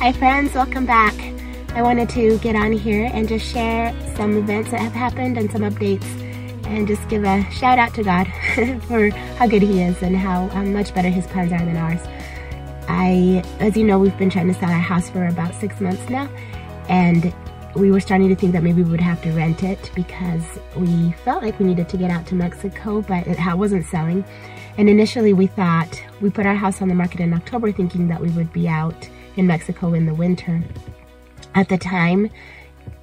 Hi friends, welcome back. I wanted to get on here and just share some events that have happened and some updates and just give a shout out to God for how good he is and how much better his plans are than ours. As you know, we've been trying to sell our house for about 6 months now, and we were starting to think that maybe we would have to rent it because we felt like we needed to get out to Mexico, but it wasn't selling. And initially we thought, we put our house on the market in October thinking that we would be out in Mexico in the winter. At the time,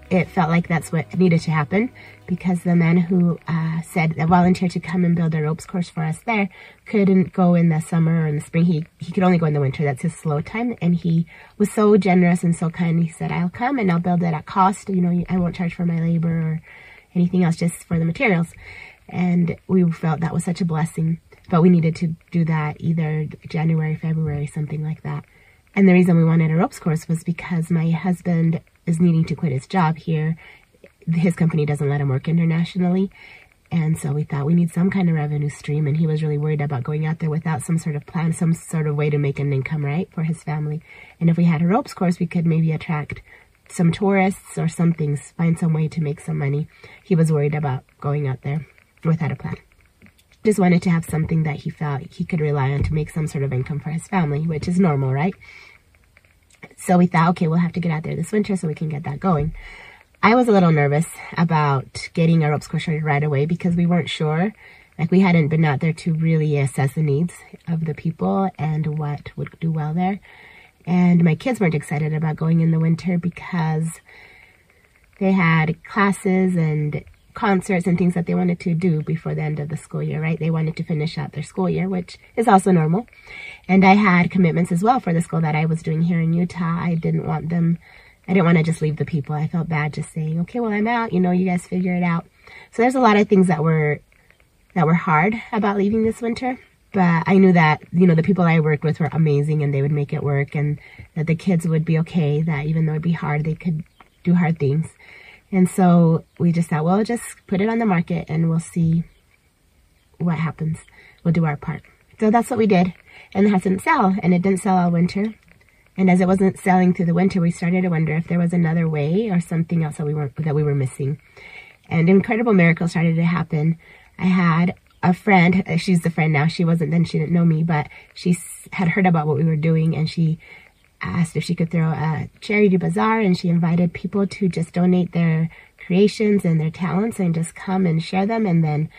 it felt like that's what needed to happen because the man who volunteered to come and build a ropes course for us there couldn't go in the summer or in the spring. He could only go in the winter. That's his slow time. And he was so generous and so kind. He said, I'll come and I'll build it at cost. You know, I won't charge for my labor or anything else, just for the materials. And we felt that was such a blessing. But we needed to do that either January, February, something like that. And the reason we wanted a ropes course was because my husband is needing to quit his job here. His company doesn't let him work internationally. And so we thought we need some kind of revenue stream. And he was really worried about going out there without some sort of plan, some sort of way to make an income, right, for his family. And if we had a ropes course, we could maybe attract some tourists or some things, find some way to make some money. He was worried about going out there without a plan. Just wanted to have something that he felt he could rely on to make some sort of income for his family, which is normal, right? So we thought, okay, we'll have to get out there this winter so we can get that going. I was a little nervous about getting our ropes course started right away because we weren't sure. Like, we hadn't been out there to really assess the needs of the people and what would do well there. And my kids weren't excited about going in the winter because they had classes and concerts and things that they wanted to do before the end of the school year, right? They wanted to finish out their school year, which is also normal. And I had commitments as well for the school that I was doing here in Utah. I didn't want to just leave the people. I felt bad just saying, okay, well, I'm out, you know, you guys figure it out. So there's a lot of things that were hard about leaving this winter. But I knew that, you know, the people I worked with were amazing and they would make it work, and that the kids would be okay, that even though it'd be hard, they could do hard things. And so we just thought, well, just put it on the market and we'll see what happens. We'll do our part. So that's what we did. And the house didn't sell, and it didn't sell all winter. And as it wasn't selling through the winter, we started to wonder if there was another way or something else that we were missing. And incredible miracles started to happen. I had a friend, she's the friend now, she wasn't then, she didn't know me, but she had heard about what we were doing, and she asked if she could throw a charity bazaar, and she invited people to just donate their creations and their talents and just come and share them, and then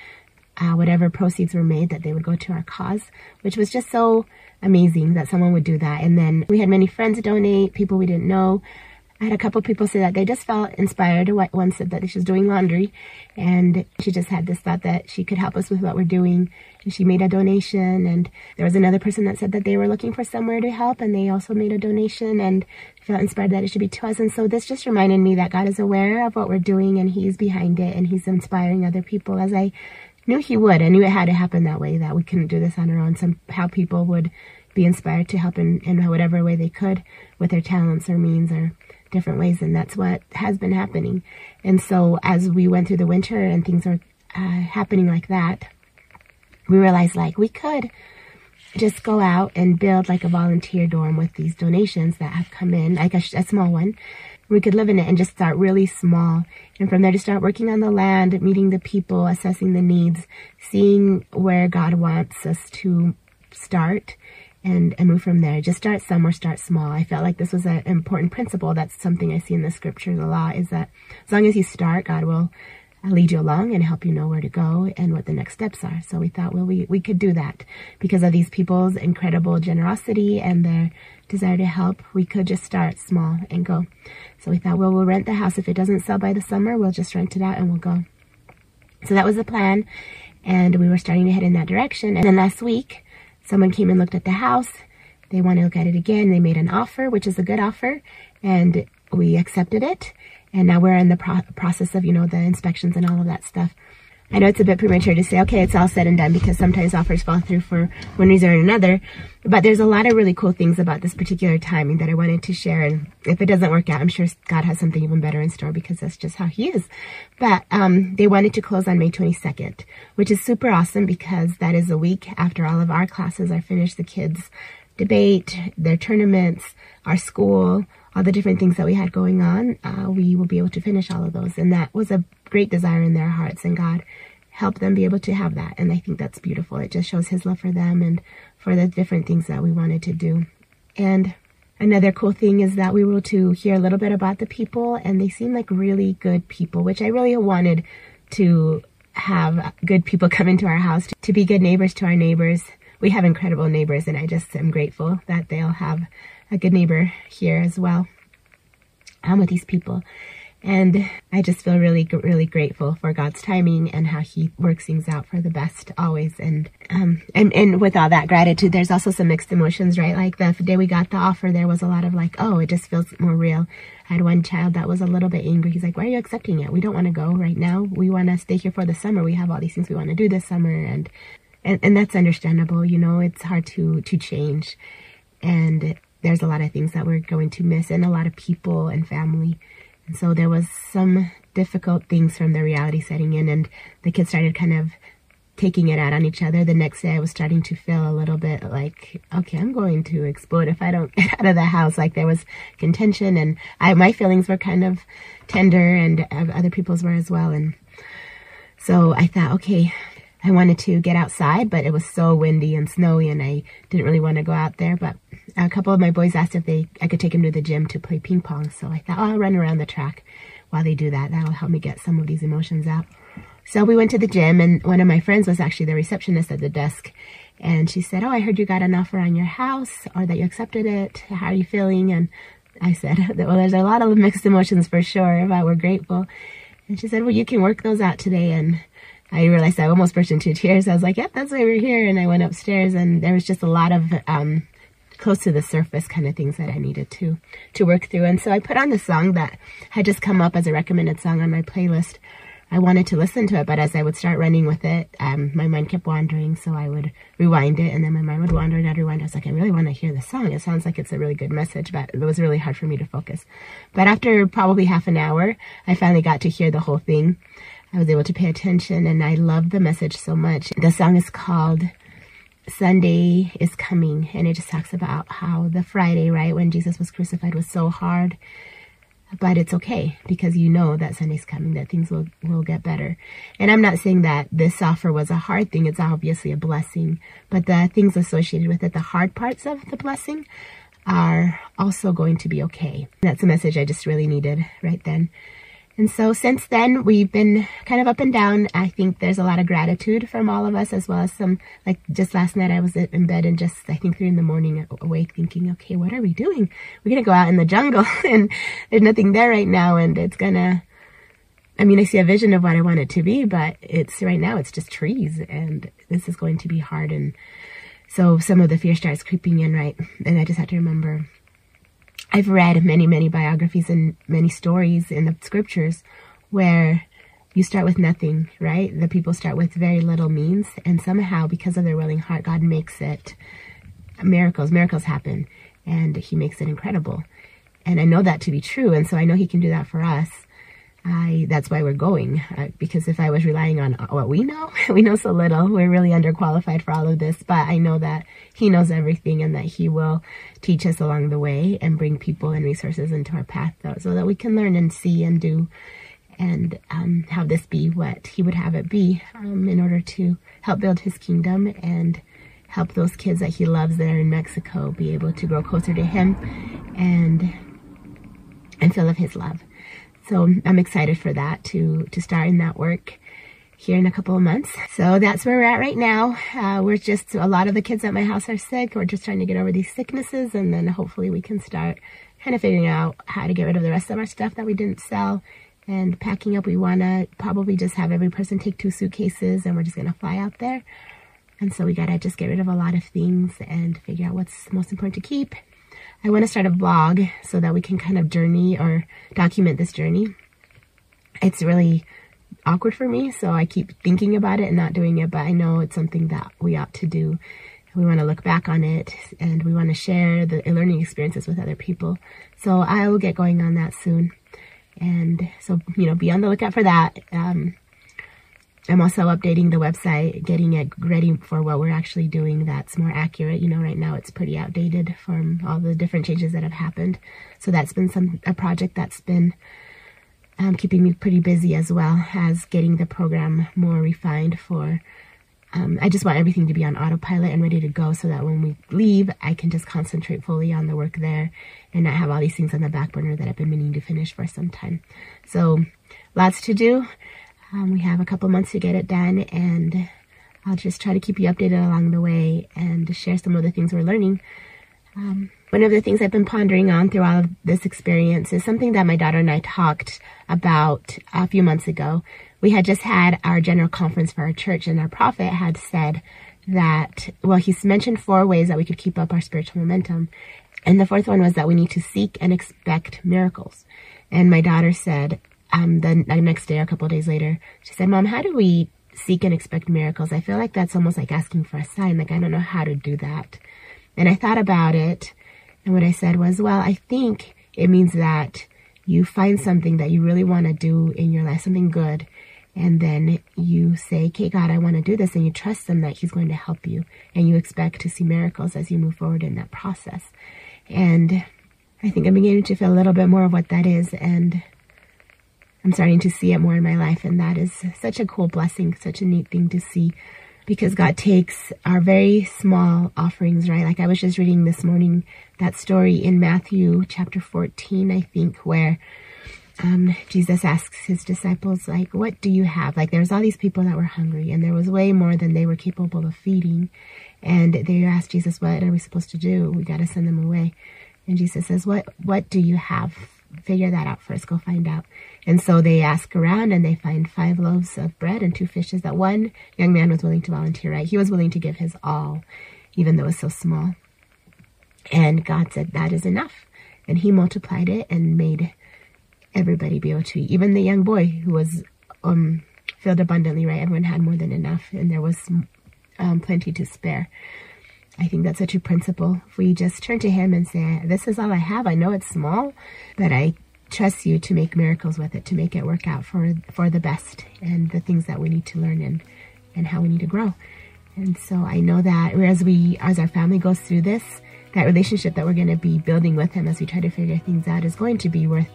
whatever proceeds were made, that they would go to our cause, which was just so amazing that someone would do that. And then we had many friends donate, people we didn't know. I had a couple people say that they just felt inspired. One said that she was doing laundry and she just had this thought that she could help us with what we're doing, and she made a donation. And there was another person that said that they were looking for somewhere to help, and they also made a donation and felt inspired that it should be to us. And so this just reminded me that God is aware of what we're doing, and he's behind it, and he's inspiring other people, as I knew he would. I knew it had to happen that way, that we couldn't do this on our own. Somehow people would be inspired to help in whatever way they could with their talents or means or different ways, and that's what has been happening. And so as we went through the winter and things were happening like that, we realized, like, we could just go out and build like a volunteer dorm with these donations that have come in, like a small one. We could live in it and just start really small, and from there to start working on the land, meeting the people, assessing the needs, seeing where God wants us to start, and move from there. Just start somewhere, start small. I felt like this was an important principle. That's something I see in the scriptures a lot, is that as long as you start, God will lead you along and help you know where to go and what the next steps are. So we thought, well, we could do that because of these people's incredible generosity and their desire to help. We could just start small and go. So we thought, well, we'll rent the house. If it doesn't sell by the summer, we'll just rent it out and we'll go. So that was the plan, and we were starting to head in that direction. And then last week, someone came and looked at the house. They want to look at it again. They made an offer, which is a good offer, and we accepted it. And now we're in the process of, you know, the inspections and all of that stuff. I know it's a bit premature to say, okay, it's all said and done, because sometimes offers fall through for one reason or another. But there's a lot of really cool things about this particular timing that I wanted to share. And if it doesn't work out, I'm sure God has something even better in store, because that's just how he is. But they wanted to close on May 22nd, which is super awesome, because that is a week after all of our classes are finished. The kids debate, their tournaments, our school, all the different things that we had going on, we will be able to finish all of those. And that was a great desire in their hearts, and God helped them be able to have that. And I think that's beautiful. It just shows his love for them and for the different things that we wanted to do. And another cool thing is that we were able to hear a little bit about the people, and they seem like really good people, which I really wanted to have good people come into our house, to be good neighbors to our neighbors. We have incredible neighbors, and I just am grateful that they'll have a good neighbor here as well. I'm with these people, and I just feel really, really grateful for God's timing and how he works things out for the best always. And with all that gratitude, there's also some mixed emotions, right? Like the day we got the offer, there was a lot of like, oh, it just feels more real. I had one child that was a little bit angry. He's like, why are you accepting it? We don't want to go right now. We want to stay here for the summer. We have all these things we want to do this summer. And that's understandable. You know, it's hard to change. And there's a lot of things that we're going to miss, and a lot of people and family. And so there was some difficult things from the reality setting in, and the kids started kind of taking it out on each other. The next day I was starting to feel a little bit like, okay, I'm going to explode if I don't get out of the house. Like there was contention, and my feelings were kind of tender, and other people's were as well. And so I thought, okay, I wanted to get outside, but it was so windy and snowy, and I didn't really want to go out there. But a couple of my boys asked if I could take them to the gym to play ping pong. So I thought, oh, I'll run around the track while they do that. That'll help me get some of these emotions out. So we went to the gym, and one of my friends was actually the receptionist at the desk. And she said, oh, I heard you got an offer on your house, or that you accepted it. How are you feeling? And I said, well, there's a lot of mixed emotions for sure, but we're grateful. And she said, well, you can work those out today. And I realized I almost burst into tears. I was like, yep, that's why we're here. And I went upstairs, and there was just a lot of close to the surface kind of things that I needed to work through. And so I put on the song that had just come up as a recommended song on my playlist. I wanted to listen to it, but as I would start running with it, my mind kept wandering. So I would rewind it, and then my mind would wander, and I'd rewind. I was like, I really want to hear the song. It sounds like it's a really good message, but it was really hard for me to focus. But after probably half an hour, I finally got to hear the whole thing. I was able to pay attention, and I love the message so much. The song is called Sunday is Coming, and it just talks about how the Friday, right, when Jesus was crucified was so hard, but it's okay because you know that Sunday's coming, that things will get better. And I'm not saying that this offer was a hard thing. It's obviously a blessing, but the things associated with it, the hard parts of the blessing, are also going to be okay. That's a message I just really needed right then. And so since then, we've been kind of up and down. I think there's a lot of gratitude from all of us, as well as some, like just last night I was in bed and just, I think 3 a.m. awake thinking, okay, what are we doing? We're going to go out in the jungle and there's nothing there right now. And it's I see a vision of what I want it to be, but it's right now, it's just trees, and this is going to be hard. And so some of the fear starts creeping in, right? And I just have to remember, I've read many, many biographies and many stories in the scriptures where you start with nothing, right? The people start with very little means, and somehow because of their willing heart, God makes it miracles. Miracles happen, and he makes it incredible. And I know that to be true, and so I know he can do that for us. That's why we're going, because if I was relying on what we know so little, we're really underqualified for all of this, but I know that he knows everything, and that he will teach us along the way and bring people and resources into our path, though, so that we can learn and see and do and have this be what he would have it be, in order to help build his kingdom and help those kids that he loves that are in Mexico be able to grow closer to him and feel of his love. So I'm excited for that, to start in that work here in a couple of months. So that's where we're at right now. We're just, a lot of the kids at my house are sick. We're just trying to get over these sicknesses, and then hopefully we can start kind of figuring out how to get rid of the rest of our stuff that we didn't sell and packing up. We want to probably just have every person take 2 suitcases, and we're just going to fly out there. And so we got to just get rid of a lot of things and figure out what's most important to keep. I want to start a vlog so that we can kind of journey or document this journey. It's really awkward for me, so I keep thinking about it and not doing it, but I know it's something that we ought to do. We want to look back on it, and we want to share the learning experiences with other people. So I will get going on that soon. And so, be on the lookout for that. I'm also updating the website, getting it ready for what we're actually doing that's more accurate. You know, right now it's pretty outdated from all the different changes that have happened. So that's been a project that's been keeping me pretty busy, as well as getting the program more refined for, I just want everything to be on autopilot and ready to go so that when we leave, I can just concentrate fully on the work there and not have all these things on the back burner that I've been meaning to finish for some time. So lots to do. We have a couple months to get it done, and I'll just try to keep you updated along the way and share some of the things we're learning. One of the things I've been pondering on through all of this experience is something that my daughter and I talked about a few months ago. We had just had our general conference for our church, and our prophet had said that, well, he's mentioned 4 ways that we could keep up our spiritual momentum. And the 4th one was that we need to seek and expect miracles. And my daughter said, the next day, or a couple of days later, she said, "Mom, how do we seek and expect miracles? I feel like that's almost like asking for a sign. Like, I don't know how to do that." And I thought about it, and what I said was, well, I think it means that you find something that you really want to do in your life, something good, and then you say, "Okay, God, I want to do this," and you trust Him that He's going to help you, and you expect to see miracles as you move forward in that process. And I think I'm beginning to feel a little bit more of what that is, and I'm starting to see it more in my life, and that is such a cool blessing, such a neat thing to see, because God takes our very small offerings, right? Like, I was just reading this morning that story in Matthew chapter 14, I think, where Jesus asks his disciples, like, "What do you have?" Like, there's all these people that were hungry, and there was way more than they were capable of feeding, and they asked Jesus, "What are we supposed to do? We got to send them away." And Jesus says, "What do you have? Figure that out first. Go find out." And so they ask around, and they find 5 loaves of bread and 2 fishes. That one young man was willing to volunteer, right? He was willing to give his all, even though it was so small. And God said, "That is enough." And he multiplied it and made everybody be able to eat. Even the young boy who was filled abundantly, right? Everyone had more than enough, and there was plenty to spare. I think that's a true principle. If we just turn to Him and say, "This is all I have. I know it's small, but I trust you to make miracles with it, to make it work out for the best," and the things that we need to learn and how we need to grow. And so I know that as our family goes through this, that relationship that we're going to be building with Him as we try to figure things out is going to be worth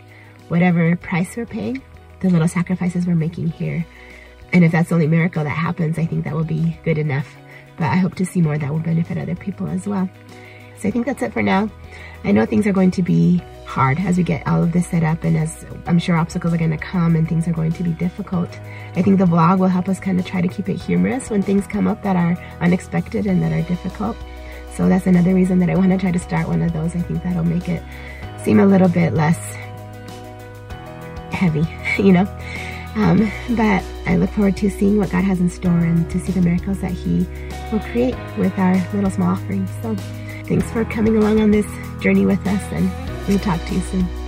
whatever price we're paying, the little sacrifices we're making here. And if that's the only miracle that happens, I think that will be good enough. But I hope to see more that will benefit other people as well. So I think that's it for now. I know things are going to be hard as we get all of this set up, and as I'm sure obstacles are going to come and things are going to be difficult. I think the vlog will help us kind of try to keep it humorous when things come up that are unexpected and that are difficult. So that's another reason that I want to try to start one of those. I think that'll make it seem a little bit less heavy, you know? But I look forward to seeing what God has in store and to see the miracles that He will create with our little small offerings. So thanks for coming along on this journey with us, and we'll talk to you soon.